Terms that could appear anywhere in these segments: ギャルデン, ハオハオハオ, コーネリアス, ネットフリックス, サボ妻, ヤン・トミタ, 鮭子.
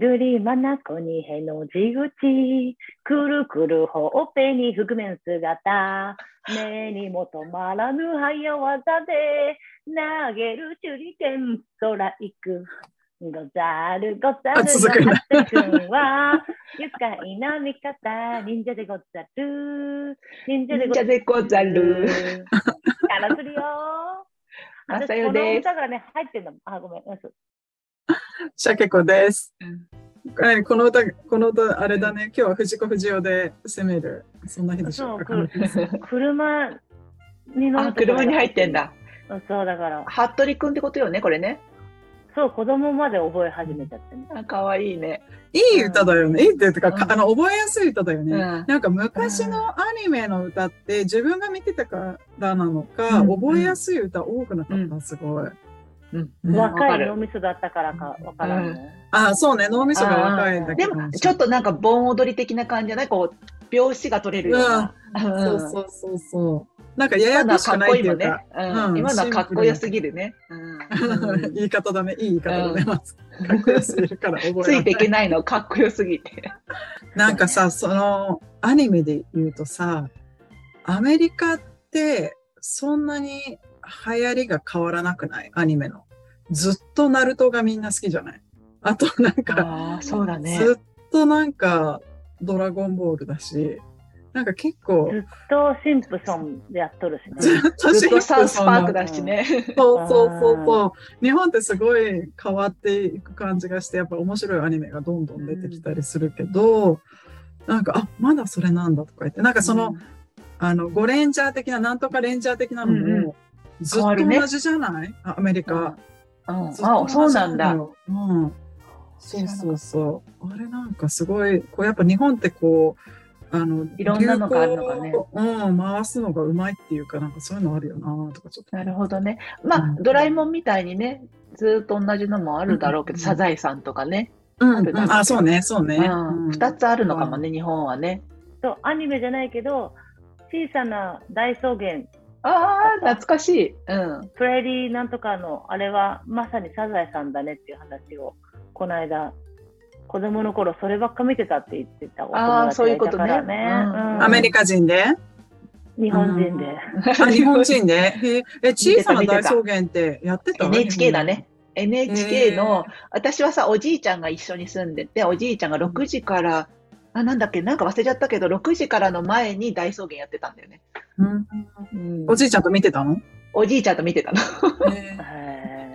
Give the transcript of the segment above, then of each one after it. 緑まなこにへのじぐち、くるくるほっぺに覆面姿、目にも止まらぬ早技で投げる手裏剣ストライク。ござるござるのあつくんは愉快な味方、忍者でござる、忍者でござる、からするよ。あさよです。この歌がね入ってんの。あ、ごめん。シャケコです。この歌あれだね。今日は藤子不二雄で攻める。そんな日でしょうか。車に乗って。あ、車に入ってんだ。そうだから。服部くんってことよね、これね。そう、子供まで覚え始めちゃってね。あ、かわいいね。いい歌だよね。いいっていうか、うん、覚えやすい歌だよね。うん、なんか昔のアニメの歌って自分が見てたからなのか、うん、覚えやすい歌多くなかった。すごい。うん、若い脳みそだったからかわからんね。あ、そうね。脳みそが若いんだけど。でも、ちょっとなんか盆踊り的な感じじゃない？こう、拍子が取れるような。うん、そうそうそうそう。なんかややこしくないっていうか、今のはかっこよすぎるね。言い方だね、いい言い方だね。かっこよすぎるから覚えられない。ついていけないの、かっこよすぎて。なんかさ、そのアニメで言うとさ、アメリカってそんなに流行りが変わらなくない？アニメの。ずっとナルトがみんな好きじゃない？あとなんか、そうだね、ずっとなんかドラゴンボールだし、なんか結構ずっとシンプソンでやっとるしね。ずっとサウスパークだしね。そうそうそうそう。日本ってすごい変わっていく感じがして、やっぱ面白いアニメがどんどん出てきたりするけど、なんか、あ、まだそれなんだとか言って、なんかその、ゴレンジャー的な、なんとかレンジャー的なのもずっと同じじゃない？アメリカ。あ、そうなんだ。そうそうそう。あれなんかすごい、こうやっぱ日本ってこういろんなのがあるのがね、回すのがうまいっていうか、なんかそういうのあるよなとかちょっと。なるほどね。まあ、ドラえもんみたいにね、ずっと同じのもあるだろうけど、サザエさんとかね。あ、そうね、そうね。2つあるのかもね、日本はね。そう、アニメじゃないけど、小さな大草原。ああ、懐かしい。プレリーなんとかの、あれはまさにサザエさんだねっていう話を、この間。子供の頃そればっか見てたって言ってたお友達がいたからね。アメリカ人で？日本人で。日本人で？小さな大草原ってやってた？ NHK だね。NHK の、私はさ、おじいちゃんが一緒に住んでて、おじいちゃんが6時から、あ、なんだっけ、なんか忘れちゃったけど、6時からの前に大草原やってたんだよね。おじいちゃんと見てたの？おじいちゃんと見てたの。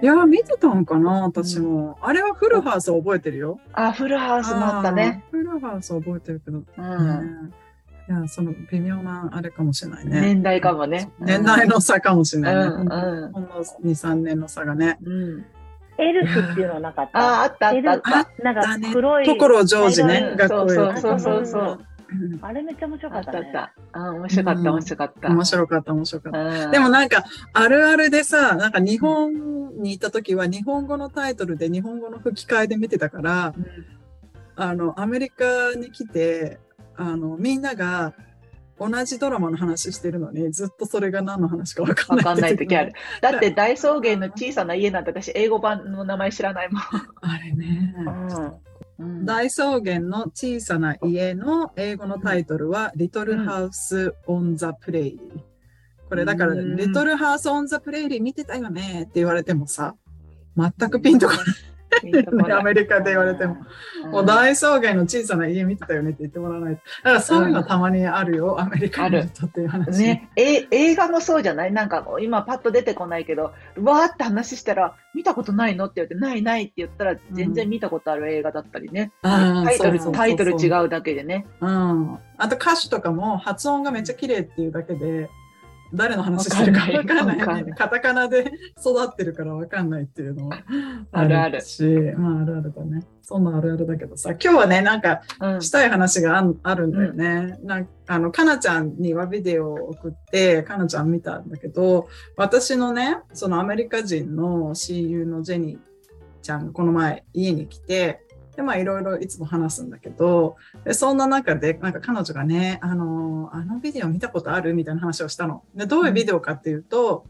いや、見てたんかな、私も。あれはフルハウス覚えてるよ。あ、フルハウスもあったね。フルハウス覚えてるけど。いや、その微妙なあれかもしれないね。年代かもね。年代の差かもしれないね。ほんの2、3年の差がね。エルフっていうのはなかった？あ、あったあったあった。なんか黒い。所ジョージね。学校へ。そうそうそう。あれめっちゃ面白かったね。面白かった、面白かった。面白かった、面白かった。でもなんか、あるあるでさ、なんか日本に行った時は日本語のタイトルで日本語の吹き替えで見てたから、アメリカに来て、みんなが同じドラマの話してるのに、ずっとそれが何の話か分かんない。分かんない時ある。だって大草原の小さな家なんて私、英語版の名前知らないもん。あれね。大草原の小さな家の英語のタイトルは、リトルハウス・オン・ザ・プレイリー。これだから、リトルハウス・オン・ザ・プレイリー見てたよねって言われてもさ、全くピンとこない。アメリカで言われても。もう大草原の小さな家見てたよねって言ってもらわないと。だからそういうのたまにあるよ、アメリカの人っていう話。ね、映画もそうじゃない？なんか今パッと出てこないけど、わーって話したら、見たことないのって言って、ないないって言ったら、全然見たことある映画だったりね。タイトル違うだけでね。あと歌手とかも発音がめっちゃ綺麗っていうだけで、誰の話してるか分かんない。カタカナで育ってるから分かんないっていうのはあるし、まああるあるだね。そんなあるあるだけどさ、今日はね、なんかしたい話があるんだよね。かなちゃんにはビデオを送って、かなちゃん見たんだけど、私のね、そのアメリカ人の親友のジェニーちゃんがこの前家に来て、で、まあ、いろいろいつも話すんだけど、で、そんな中で、なんか彼女がね、あのビデオ見たことあるみたいな話をしたの。で、どういうビデオかっていうと、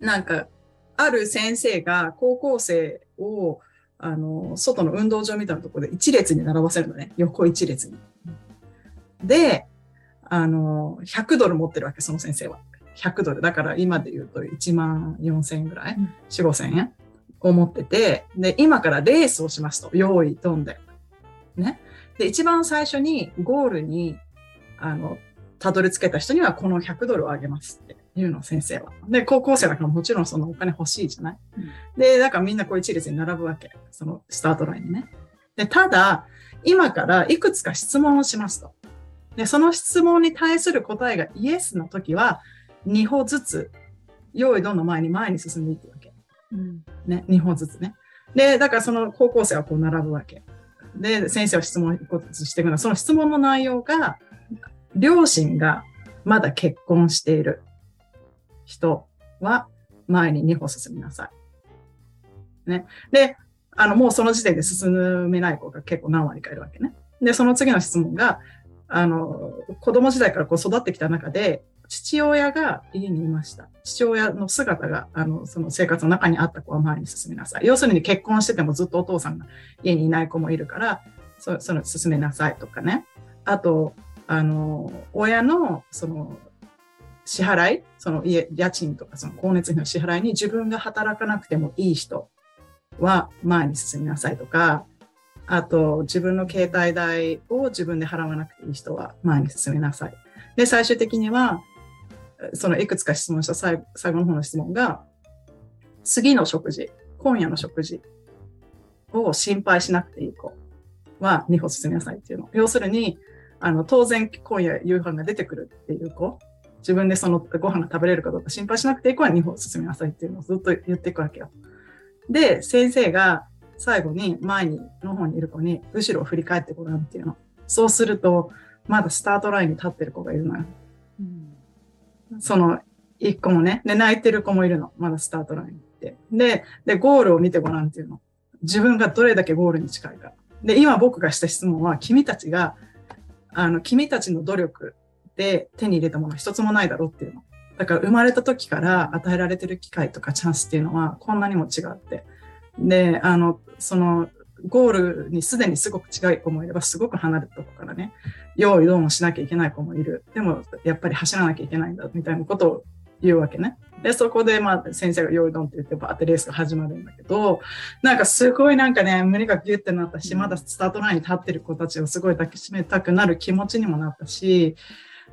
なんか、ある先生が高校生を、外の運動場みたいなところで一列に並ばせるのね。横一列に。で、100ドル持ってるわけ、その先生は。100ドル。だから今で言うと14,000円ぐらい、4,000-5,000円を持ってて、で、今からレースをしますと。用意、どんで。ね。で、一番最初にゴールに、たどり着けた人にはこの100ドルをあげますっていうの、先生は。で、高校生だからもちろんそのお金欲しいじゃない、で、だからみんなこう一列に並ぶわけ。そのスタートラインにね。で、ただ、今からいくつか質問をしますと。で、その質問に対する答えがイエスの時は、2歩ずつ、用意どんの前に進んでいくわけ。ね、2歩ずつね。で、だからその高校生はこう並ぶわけ。で、先生は質問を1個ずつしていくの。その質問の内容が、両親がまだ結婚している人は前に2歩進みなさい。ね。で、もうその時点で進めない子が結構何割かいるわけね。で、その次の質問が、子供時代からこう育ってきた中で、父親が家にいました。父親の姿が、その生活の中にあった子は前に進みなさい。要するに結婚しててもずっとお父さんが家にいない子もいるから、その進めなさいとかね。あと、親の、その、支払い、その家賃とか、その光熱費の支払いに自分が働かなくてもいい人は前に進みなさいとか、あと、自分の携帯代を自分で払わなくていい人は前に進みなさい。で、最終的には、そのいくつか質問した最後の方の質問が、次の食事、今夜の食事を心配しなくていい子は2歩進みなさいっていうの。要するに、当然今夜夕飯が出てくるっていう子、自分でそのご飯が食べれるかどうか心配しなくていい子は2歩進みなさいっていうのをずっと言っていくわけよ。で、先生が最後に前の方にいる子に後ろを振り返ってごらんっていうの。そうすると、まだスタートラインに立ってる子がいるのよ。その一個もね、で、泣いてる子もいるの。まだスタートラインって。で、ゴールを見てごらんっていうの。自分がどれだけゴールに近いか。で、今僕がした質問は、君たちの努力で手に入れたもの一つもないだろうっていうの。だから生まれた時から与えられてる機会とかチャンスっていうのはこんなにも違って。で、その、ゴールにすでにすごく近い子もいれば、すごく離れたとこからね、用意どうもしなきゃいけない子もいる。でも、やっぱり走らなきゃいけないんだ、みたいなことを言うわけね。で、そこで、まあ、先生が用意どんって言って、バーってレースが始まるんだけど、なんかすごいなんかね、胸がギュッてなったし、まだスタートラインに立ってる子たちをすごい抱きしめたくなる気持ちにもなったし、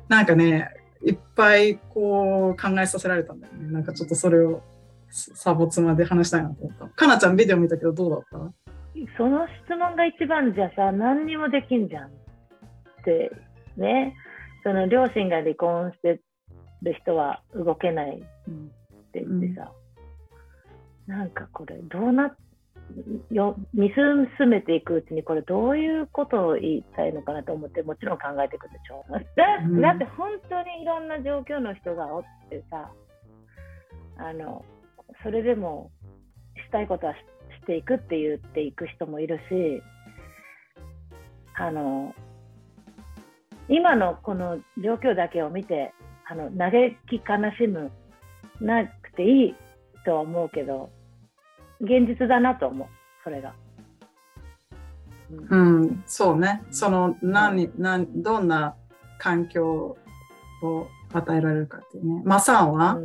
なんかね、いっぱいこう考えさせられたんだよね。なんかちょっとそれをサボツマで話したいなと思った。かなちゃんビデオ見たけどどうだった？その質問が一番じゃさ、何にもできんじゃんってね。その両親が離婚してる人は動けないって言ってさ、なんかこれどう見進めていくうちにこれどういうことを言いたいのかなと思って、もちろん考えていくでしょ。だって本当にいろんな状況の人がおってさ、それでもしたいことはしていくって言っていく人もいるし、今のこの状況だけを見て嘆き悲しむなくていいとは思うけど、現実だなと思う、それが。うん、そうね。そのどんな環境を与えられるかっていうね。マさんは？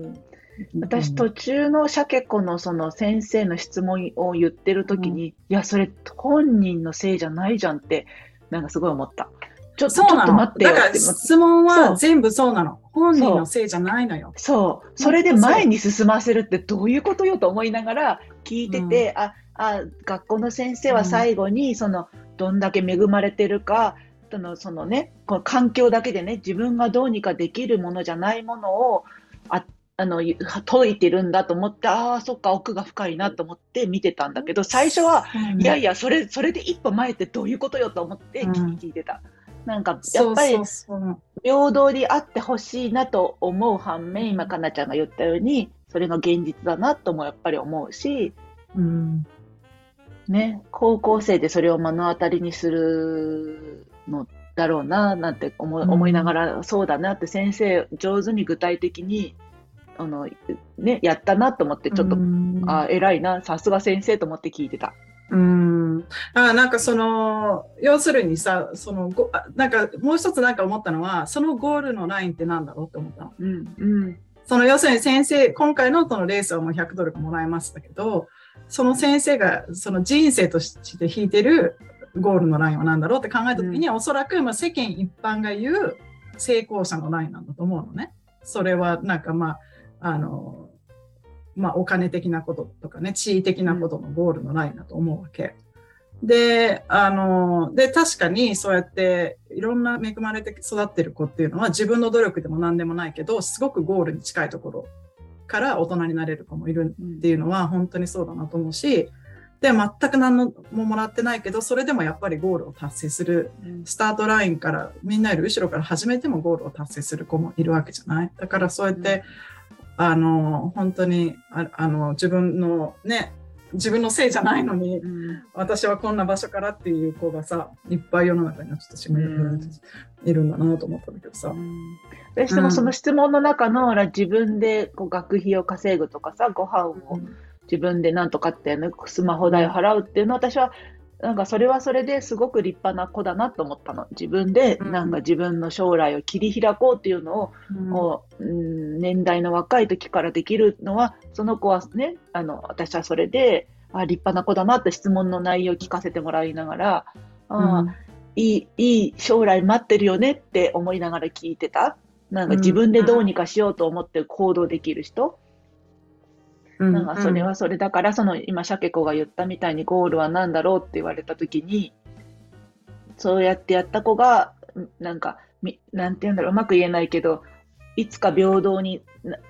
私途中のシャケ子のその先生の質問を言ってる時に、いやそれ本人のせいじゃないじゃんってなんかすごい思った。ちょっと待ってよって。だから質問は全部そうなの。本人のせいじゃないのよ。そう。それで前に進ませるってどういうことよと思いながら聞いてて、学校の先生は最後にそのどんだけ恵まれてるか、そのね、この環境だけでね、自分がどうにかできるものじゃないものを解いてるんだと思って、ああ、そっか、奥が深いなと思って見てたんだけど、最初は、いやいや、それで一歩前ってどういうことよと思って聞いてた。なんか、やっぱり、平等にあってほしいなと思う反面、今、かなちゃんが言ったように、それが現実だなともやっぱり思うし、ね、高校生でそれを目の当たりにするのだろうな、なんて思いながら、そうだなって先生、上手に具体的に、ね、やったなと思って、ちょっと、偉いな、さすが先生と思って聞いてた。なんかその要するにさ、そのなんかもう一つなんか思ったのは、そのゴールのラインってなんだろうって思ったの。その要するに先生、今回のそのレースはもう100ドルもらえましたけど、その先生がその人生として引いてるゴールのラインは何だろうって考えた時には、おそらくまあ世間一般が言う成功者のラインなんだと思うのね。それはなんかまあまあ、お金的なこととかね、地位的なことのゴールのラインだと思うわけ。で、で、確かにそうやっていろんな恵まれて育ってる子っていうのは自分の努力でも何でもないけど、すごくゴールに近いところから大人になれる子もいるっていうのは本当にそうだなと思うし、で、全く何ももらってないけど、それでもやっぱりゴールを達成する、スタートラインからみんなより後ろから始めてもゴールを達成する子もいるわけじゃない。だからそうやって、本当に自分のね、自分のせいじゃないのに、私はこんな場所からっていう子がさ、いっぱい世の中にはちょっとしまいるんだなと思ったんだけどさ、私もその質問の中の、自分でこう学費を稼ぐとかさ、ご飯を自分でなんとかって、ね、スマホ代を払うっていうのは、私はなんかそれはそれですごく立派な子だなと思ったの。自分でなんか自分の将来を切り開こうっていうのを、こう年代の若い時からできるのは、その子はね、私はそれで立派な子だなって質問の内容を聞かせてもらいながら、いい将来待ってるよねって思いながら聞いてた。なんか自分でどうにかしようと思って行動できる人、なんかそれはそれだから、その今シャケ子が言ったみたいにゴールは何だろうって言われた時に、そうやってやった子がなんかなんて言うんだろう、うまく言えないけど、いつか平等に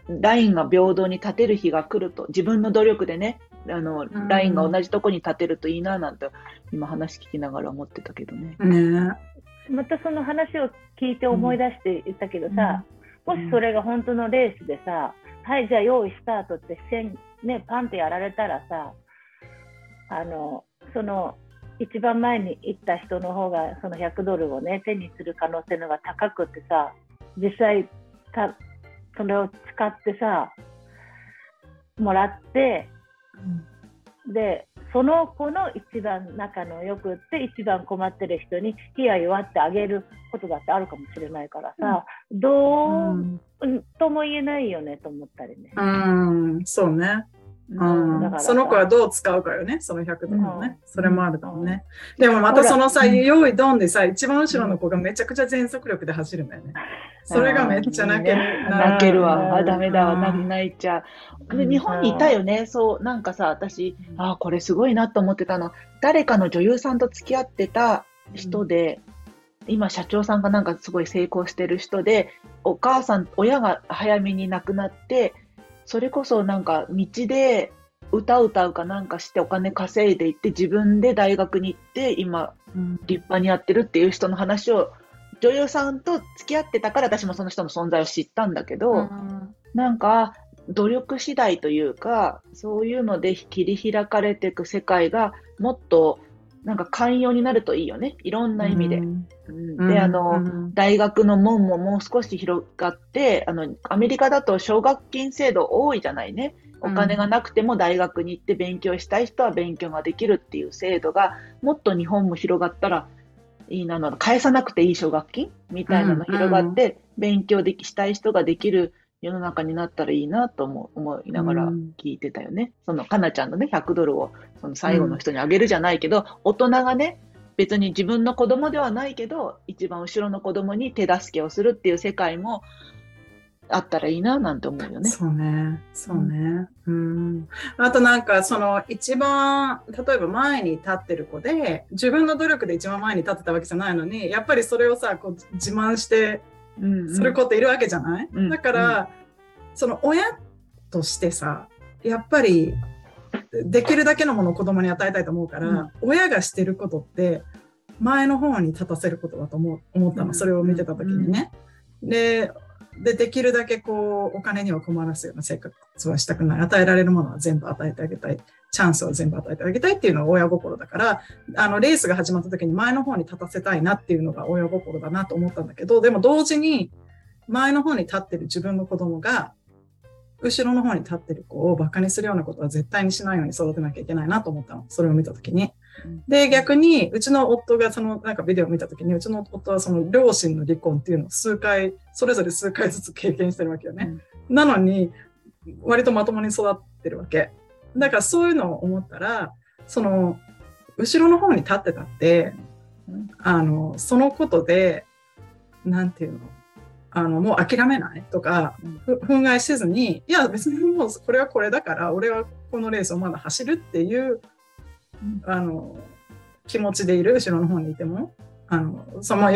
ラインが平等に立てる日が来ると、自分の努力でね、ラインが同じとこに立てるといいななんて今話聞きながら思ってたけどね。またその話を聞いて思い出して言ったけどさ、もしそれが本当のレースでさ、はいじゃあ用意スタートってね、パンってやられたらさ、その一番前に行った人の方がその100ドルをね手にする可能性の方が高くってさ、実際それを使ってさもらって、でその子の一番仲の良くって一番困ってる人に引き合いを割ってあげることだってあるかもしれないからさ、どうとも言えないよねと思ったりね。そうね。だからその子はどう使うかよね、その100ドルのね、それもあるだろうね。でもまたそのさ、用意ドンでさ、一番後ろの子がめちゃくちゃ全速力で走るんだよね。それがめっちゃ泣けるわ。ダメだわ、泣いちゃう。日本にいたよね。そう、なんかさ、私これすごいなと思ってたの、誰かの女優さんと付き合ってた人で、今社長さんがなんかすごい成功してる人で、お母さん親が早めに亡くなって、それこそなんか道で歌うかなんかしてお金稼いでいって、自分で大学に行って今立派にやってるっていう人の話を、女優さんと付き合ってたから私もその人の存在を知ったんだけど、なんか努力次第というか、そういうので切り開かれていく世界がもっとなんか寛容になるといいよね、いろんな意味で。で、大学の門ももう少し広がって、アメリカだと奨学金制度多いじゃないね。お金がなくても大学に行って勉強したい人は勉強ができるっていう制度がもっと日本も広がったらいいなの。返さなくていい奨学金みたいなの広がって、勉強したい人ができる世の中になったらいいなと思いながら聞いてたよね。そのかなちゃんのね、100ドルをその最後の人にあげるじゃないけど、大人がね、別に自分の子供ではないけど一番後ろの子供に手助けをするっていう世界もあったらいいななんて思うよね。そうね。あとなんかその一番例えば前に立ってる子で、自分の努力で一番前に立ってたわけじゃないのに、やっぱりそれをさ、こう自慢してする子っているわけじゃない、だから、その親としてさ、やっぱりできるだけのものを子供に与えたいと思うから、親がしてることって前の方に立たせることだと思ったの、それを見てた時にね。でできるだけこうお金には困らすような生活はしたくない、与えられるものは全部与えてあげたい、チャンスを全部与えてあげたいっていうのが親心だから、レースが始まった時に前の方に立たせたいなっていうのが親心だなと思ったんだけど、でも同時に前の方に立ってる自分の子供が後ろの方に立ってる子をバカにするようなことは絶対にしないように育てなきゃいけないなと思ったの。それを見たときに。で、逆に、うちの夫がそのなんかビデオを見たときに、うちの夫はその両親の離婚っていうのを数回、それぞれ数回ずつ経験してるわけよね。なのに、割とまともに育ってるわけ。だからそういうのを思ったら、その、後ろの方に立ってたって、そのことで、なんていうの、もう諦めないとか、憤慨せずに、いや別にもうこれはこれだから、俺はこのレースをまだ走るっていう、気持ちでいる、後ろの方にいても、世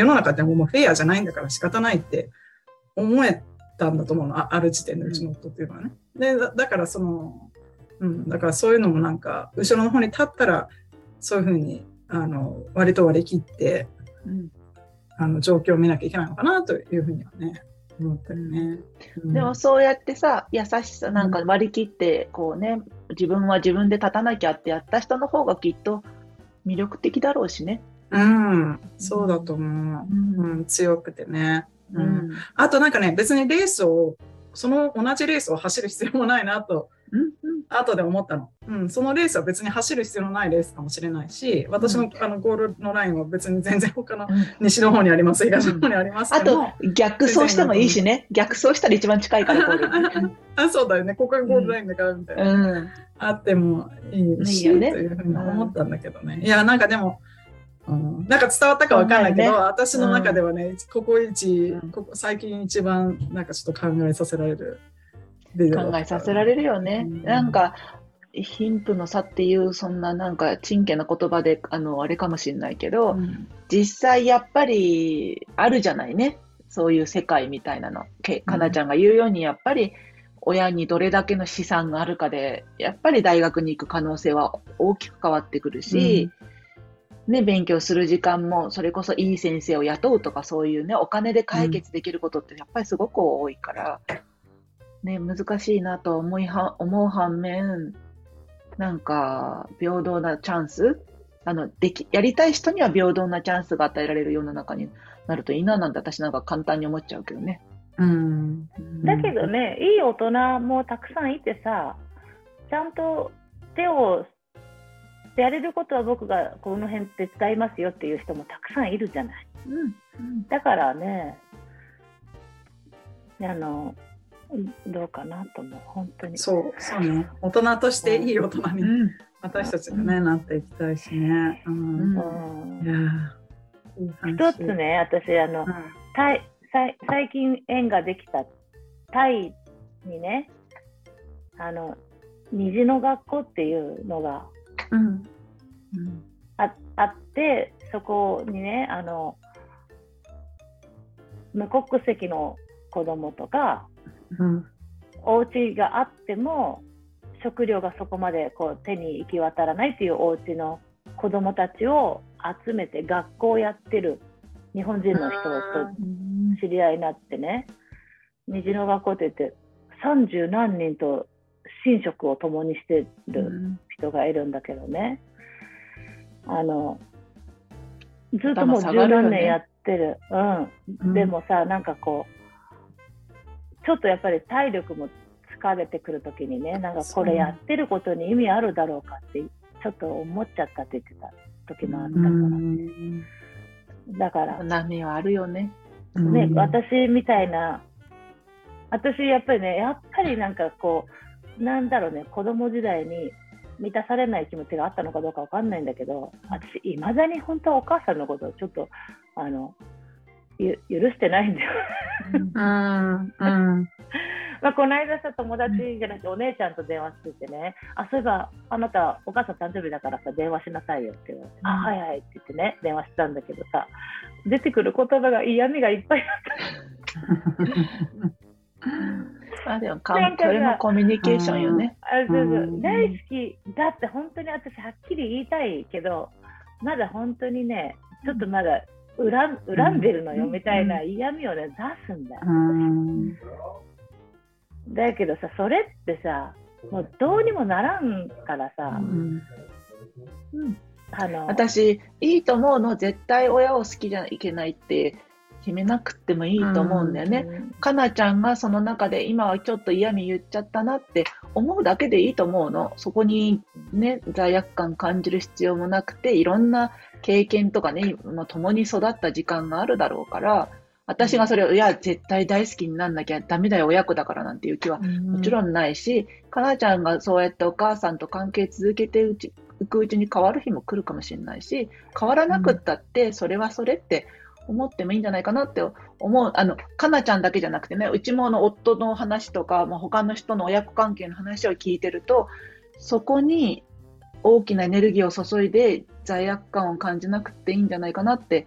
の中ってもうフェアじゃないんだから仕方ないって思えたんだと思うの、ある時点でうちの夫っていうのはね。で、だからその、だからそういうのもなんか、後ろの方に立ったら、そういうふうに、割と割り切って、状況を見なきゃいけないのかなというふうにはね、思ってるね。でもそうやってさ、優しさなんか割り切って、こうね、自分は自分で立たなきゃってやった人の方がきっと魅力的だろうしね。そうだと思う。強くてね。あとなんかね、別にレースを、その同じレースを走る必要もないなと、後で思ったの。そのレースは別に走る必要のないレースかもしれないし、私の、ゴールのラインは別に全然他の西の方にあります、東の方にありますけど、あと逆走してもいいしね。逆走したら一番近いからゴールそうだよね、ここがゴールラインだからみたいな、あってもいいしいいよ、ね、というふうに思ったんだけどね。いやなんかでもなんか伝わったか分からないけど、私の中ではね、ここ最近一番なんかちょっと考えさせられるビデオ。考えさせられるよね、なんか貧富の差っていう、そんななんかちんけな言葉であれかもしれないけど、実際やっぱりあるじゃないね、そういう世界みたいなの。かなちゃんが言うように、やっぱり親にどれだけの資産があるかで、やっぱり大学に行く可能性は大きく変わってくるし、勉強する時間も、それこそいい先生を雇うとか、そういうね、お金で解決できることってやっぱりすごく多いから、難しいなと思う反面、なんか平等なチャンス、やりたい人には平等なチャンスが与えられる世の中になるといいな、なんて私なんか簡単に思っちゃうけどね。だけどね、いい大人もたくさんいてさ、ちゃんと手をやれることは僕がこの辺手伝いますよっていう人もたくさんいるじゃない。だからね、どうかなと思う、本当に。そうね、大人としていい大人に、私たちがね、なっていきたいしね。一つね、私最近縁ができたタイにね、虹の学校っていうのがあって、そこにね、無国籍の子供とか、お家があっても食料がそこまでこう手に行き渡らないっていうお家の子供たちを集めて、学校をやってる日本人の人と知り合いになってね、虹の学校って言って30何人と寝食を共にしてる人がいるんだけどね、ずっともう十何年やってる、でもさ、なんかこうちょっとやっぱり体力も疲れてくるときにね、なんかこれやってることに意味あるだろうかってちょっと思っちゃったって言ってた時もあったからね。だから波はあるよね。私みたいな、私やっぱりね、やっぱりなんかこう、なんだろうね、子供時代に満たされない気持ちがあったのかどうかわかんないんだけど、私いまだに本当はお母さんのことをちょっと許してないんだよ。この間さ、友達じゃなくてお姉ちゃんと電話しててね、そういえばあなたお母さん誕生日だからさ電話しなさいよって言われて、はいはいって言ってね、電話したんだけどさ、出てくる言葉が嫌味がいっぱいあった。でもそれもコミュニケーションよね。大好きだって本当に私はっきり言いたいけど、まだ本当にね、ちょっとまだ恨んでるのよみたいな嫌味をね、出すんだよ。だけどさ、それってさ、もうどうにもならんからさ、私いいと思うの、絶対親を好きじゃいけないって決めなくてもいいと思うんだよね。かなちゃんがその中で今はちょっと嫌味言っちゃったなって思うだけでいいと思うの。そこにね、罪悪感感じる必要もなくて、いろんな経験とかね、共に育った時間があるだろうから、私がそれをいや絶対大好きになんなきゃダメだよ親子だからなんていう気はもちろんないし、かなちゃんがそうやってお母さんと関係続けていくうちに変わる日も来るかもしれないし、変わらなくったってそれはそれって思ってもいいんじゃないかなって思う。かなちゃんだけじゃなくてね、うちも夫の話とか、他の人の親子関係の話を聞いてると、そこに大きなエネルギーを注いで罪悪感を感じなくていいんじゃないかなって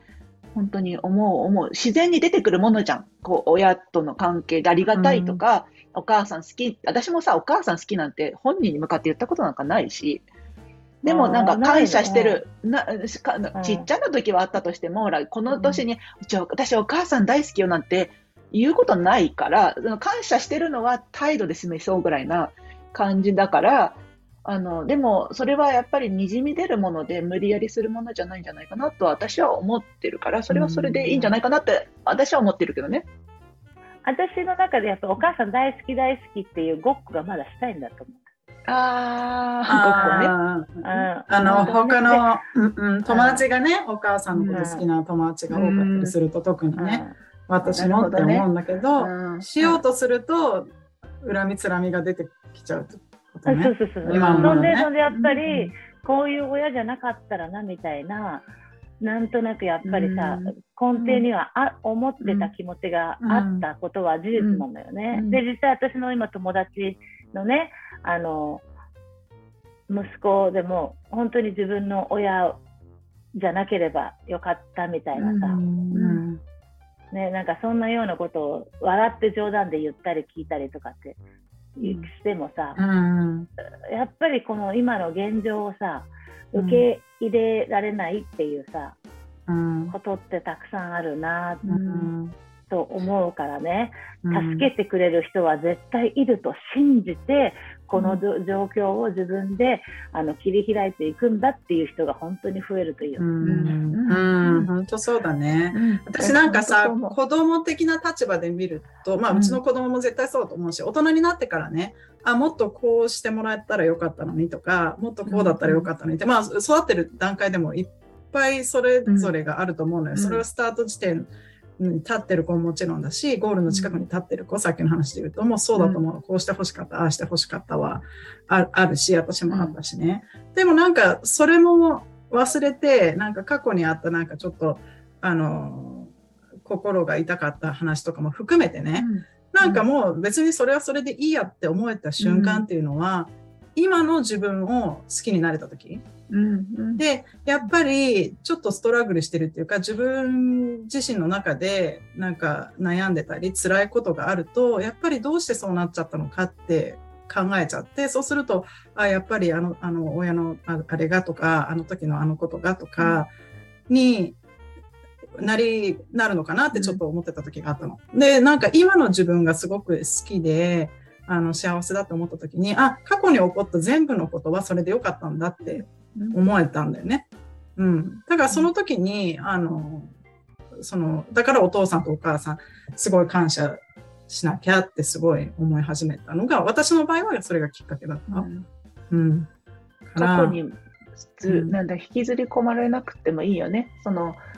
本当に思う。自然に出てくるものじゃん。親との関係でありがたいとか、お母さん好き、私もさお母さん好きなんて本人に向かって言ったことなんかないし、でもなんか感謝してるな、ちっちゃな時はあったとしても、ほらこの年に私お母さん大好きよなんて言うことないから、感謝してるのは態度で示そうぐらいな感じだから、でもそれはやっぱりにじみ出るもので無理やりするものじゃないんじゃないかなと私は思ってるから、それはそれでいいんじゃないかなって私は思ってるけどね。私の中でやっぱお母さん大好き大好きっていうごっこがまだしたいんだと思う。他の、友達がね、お母さんのこと好きな友達が多かったりすると、特にね、私もって思うんだけど、しようとすると恨みつらみが出てきちゃうことね。そんでやっぱりこういう親じゃなかったらなみたいな、なんとなくやっぱりさ、根底には思ってた気持ちがあったことは事実なのよね。で、実際私の今友達のね、息子でも本当に自分の親じゃなければよかったみたいなさ、なんかそんなようなことを笑って冗談で言ったり聞いたりとかってしてもさ、やっぱりこの今の現状をさ受け入れられないっていうさ、ことってたくさんあるなと思うからね、助けてくれる人は絶対いると信じて、この状況を自分で切り開いていくんだっていう人が本当に増えるという。本当そうだね。私なんかさ、子供的な立場で見ると、うちの子供も絶対そうだと思うし、大人になってからね、もっとこうしてもらえたらよかったのにとか、もっとこうだったらよかったのにって、育ってる段階でもいっぱいそれぞれがあると思うのよ。それをスタート時点立ってる子ももちろんだし、ゴールの近くに立ってる子、さっきの話で言うともうそうだと思う、こうしてほしかった、ああしてほしかったはあるし、私もあったしね。でもなんかそれも忘れて、なんか過去にあったなんかちょっと心が痛かった話とかも含めてね、なんかもう別にそれはそれでいいやって思えた瞬間っていうのは、今の自分を好きになれた時で、やっぱりちょっとストラグルしてるっていうか、自分自身の中でなんか悩んでたり辛いことがあると、やっぱりどうしてそうなっちゃったのかって考えちゃって、そうするとやっぱりあの親のあれがとか、あの時のあのことがとかになるのかなってちょっと思ってた時があったの。で、なんか今の自分がすごく好きで幸せだと思った時に、過去に起こった全部のことはそれでよかったんだって思えたんだよね。だからその時にだからお父さんとお母さんすごい感謝しなきゃってすごい思い始めたのが、私の場合はそれがきっかけだった。過去になんだ引きずり込まれなくてもいいよね。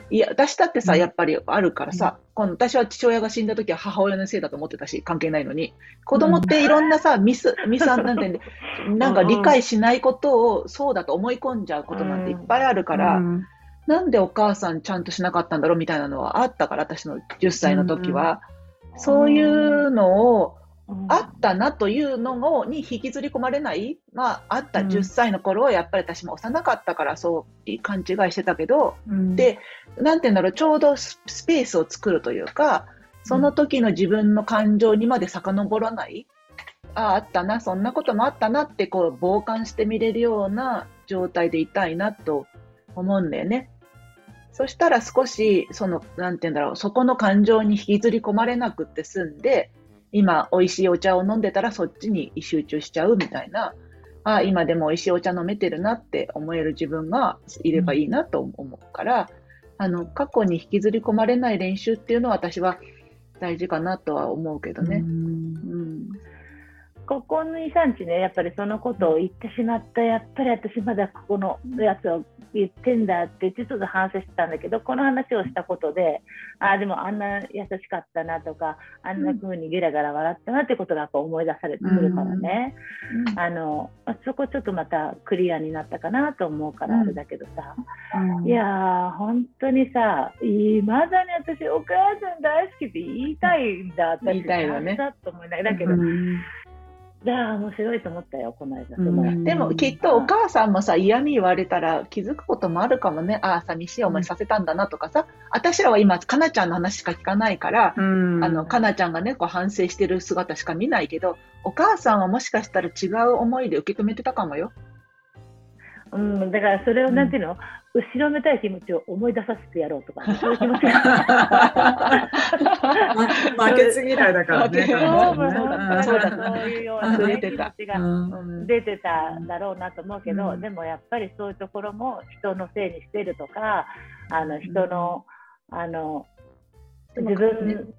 いや私だってさ、やっぱりあるからさ、私は父親が死んだ時は母親のせいだと思ってたし、関係ないのに子供っていろんなさ、ミスなんてなんか理解しないことをそうだと思い込んじゃうことなんていっぱいあるから、なんでお母さんちゃんとしなかったんだろうみたいなのはあったから、私の10歳の時は、そういうのをあったなというのに引きずり込まれない、あった10歳の頃はやっぱり私も幼かったからそう勘違いしてたけど、で、なんていうんだろう、ちょうどスペースを作るというか、その時の自分の感情にまで遡らない、あったな、そんなこともあったなって傍観して見れるような状態でいたいなと思うんだよね。そしたら少しなんていうんだろう、そこの感情に引きずり込まれなくって済んで、今美味しいお茶を飲んでたらそっちに集中しちゃうみたいな、今でも美味しいお茶飲めてるなって思える自分がいればいいなと思うから、過去に引きずり込まれない練習っていうのは私は大事かなとは思うけどね。うん、ここの2、3日ね、やっぱりそのことを言ってしまった、やっぱり私まだここのやつを言ってんだってちょっと反省してたんだけど、この話をしたことで、あ、でもあんな優しかったなとか、あんな風にゲラゲラ笑ったなってことがやっぱ思い出されてくるからね、うん、そこちょっとまたクリアになったかなと思うからあれだけどさ、うん、いやー本当にさ、いまだに私お母さん大好きって言いたいんだ、私言いたいよね、だと思いないだけど、うん面白いと思ったよこの間、うん、でもきっとお母さんもさ、嫌味言われたら気づくこともあるかもね。ああ寂しい思いさせたんだなとかさ、私らは今かなちゃんの話しか聞かないから、うん、かなちゃんがねこう反省してる姿しか見ないけど、お母さんはもしかしたら違う思いで受け止めてたかもよ。うん、だからそれをなんていうの、うん、後ろめたい気持ちを思い出させてやろうとか、ね、そういう気持ちが負けず嫌いだからね、そういうような、ね、気持ちが出てただろうなと思うけど、うん、でもやっぱりそういうところも人のせいにしてるとか、人の、自分、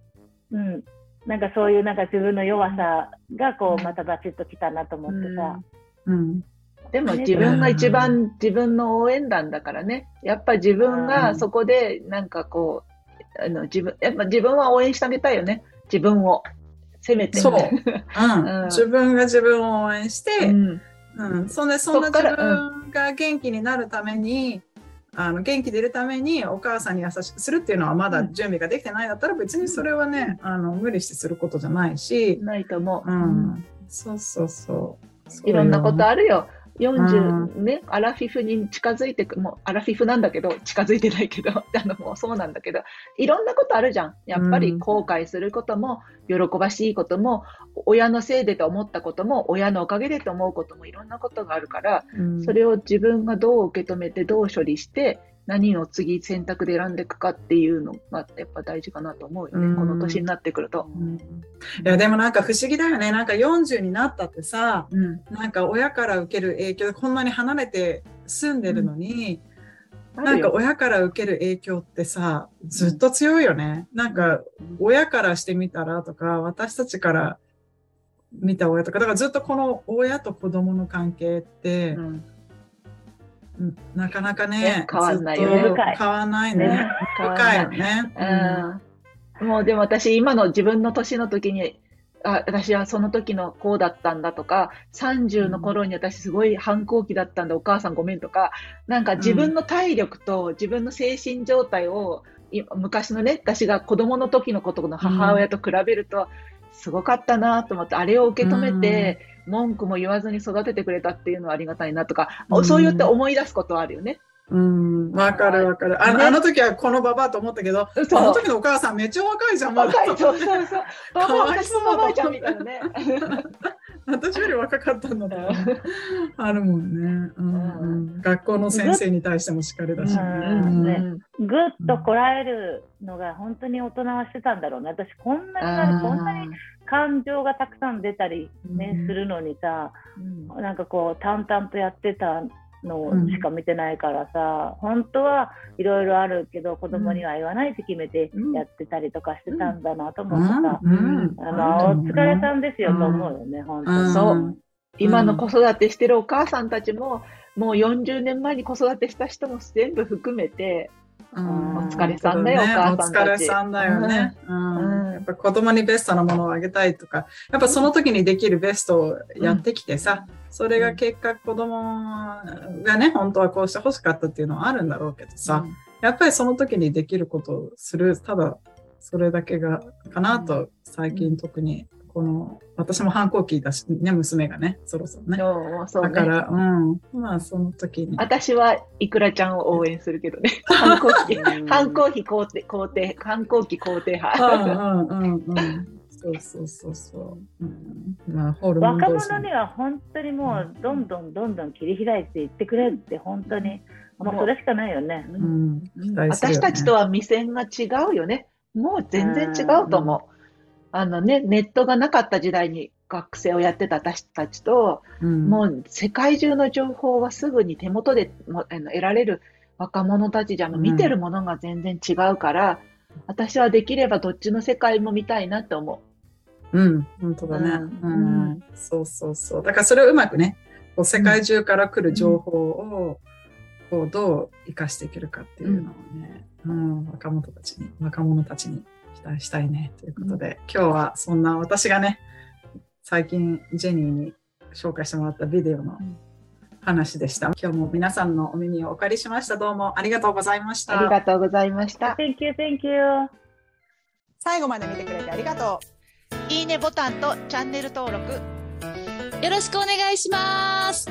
うん、なんかそういうなんか自分の弱さがこうまたバチッときたなと思ってさ、うんうんでも自分が一番自分の応援団だからね。やっぱ自分がそこでなんかこうやっぱ自分は応援してあげたいよね。自分をせめて、ね、そう、うんうん、自分が自分を応援して、うんうん、そんな自分が元気になるために、うん、元気でいるためにお母さんに優しくするっていうのはまだ準備ができてないだったら別にそれはね、無理してすることじゃないし、ないと思う、うん、そうそうそういろんなことあるよ。40ね、アラフィフに近づいてもうアラフィフなんだけど近づいてないけどもうそうなんだけど、いろんなことあるじゃん。やっぱり後悔することも喜ばしいことも親のせいでと思ったことも親のおかげでと思うこともいろんなことがあるから、それを自分がどう受け止めてどう処理して何を次選択で選んでいくかっていうのがやっぱ大事かなと思うよね、この年になってくると、うん、いやでもなんか不思議だよね。なんか40になったってさ、うん、なんか親から受ける影響でこんなに離れて住んでるのに、うん、なんか親から受ける影響ってさずっと強いよね、うん、なんか親からしてみたらとか私たちから見た親とかだからずっとこの親と子供の関係って、うんなかなかね変わらないよね。変わらないね。深いよね。もうでも私今の自分の年の時に私はその時のこうだったんだとか、30の頃に私すごい反抗期だったんだ、お母さんごめんとか、なんか自分の体力と自分の精神状態を、昔のね私が子供の時のことの母親と比べると、すごかったなと思って、あれを受け止めて、文句も言わずに育ててくれたっていうのはありがたいなとか、そう言って思い出すことはあるよね。わかるわかる。ね、あの時はこのババアと思ったけど、あの時のお母さんめっちゃ若いじゃん、まだ。若い、そう。ババア、私もババアじゃんみたいなね。私より若かったんだってあるもんね、うん、学校の先生に対しても叱れだし、ぐっとこらえるのが本当に大人はしてたんだろうね。私こんなに感情がたくさん出たり、ねうん、するのにさ、うん、なんかこう淡々とやってたのしか見てないからさ、うん、本当はいろいろあるけど子供には言わないって決めてやってたりとかしてたんだなと思ってさ、お疲れさんですよと思うよね、本当にそう。今の子育てしてるお母さんたちも、もう40年前に子育てした人も全部含めて、お疲れさんだよ、ね、お母さんたち。お疲れさんだよね。やっぱ子供にベストなものをあげたいとか、やっぱその時にできるベストをやってきてさ、それが結果子供がね、本当はこうして欲しかったっていうのはあるんだろうけどさ、やっぱりその時にできることをする、ただそれだけがかなと、最近特に。私も反抗期だしね、娘がねそろそろね、そうねだから、まあその時に私はいくらちゃんを応援するけどね反抗期肯定派そう、まあ、ホルモン同士若者には本当にもうどんどん切り開いていってくれって本当に、もうそれしかないよね、私たちとは目線が違うよね。もう全然違うと思う。ね、ネットがなかった時代に学生をやってた私たちと、もう世界中の情報はすぐに手元で得られる若者たちじゃ見てるものが全然違うから、うん、私はできればどっちの世界も見たいなって思う。うん、本当だね。うんうん、そうそうそう。だからそれをうまくね、こう世界中から来る情報をこうどう生かしていけるかっていうのをね、うんうん、若者たちに期待したいねということで、うん、今日はそんな私がね、最近ジェニーに紹介してもらったビデオの話でした。今日も皆さんのお耳をお借りしました。どうもありがとうございました。ありがとうございました。Thank you, thank you. 最後まで見てくれてありがとう。いいねボタンとチャンネル登録よろしくお願いします。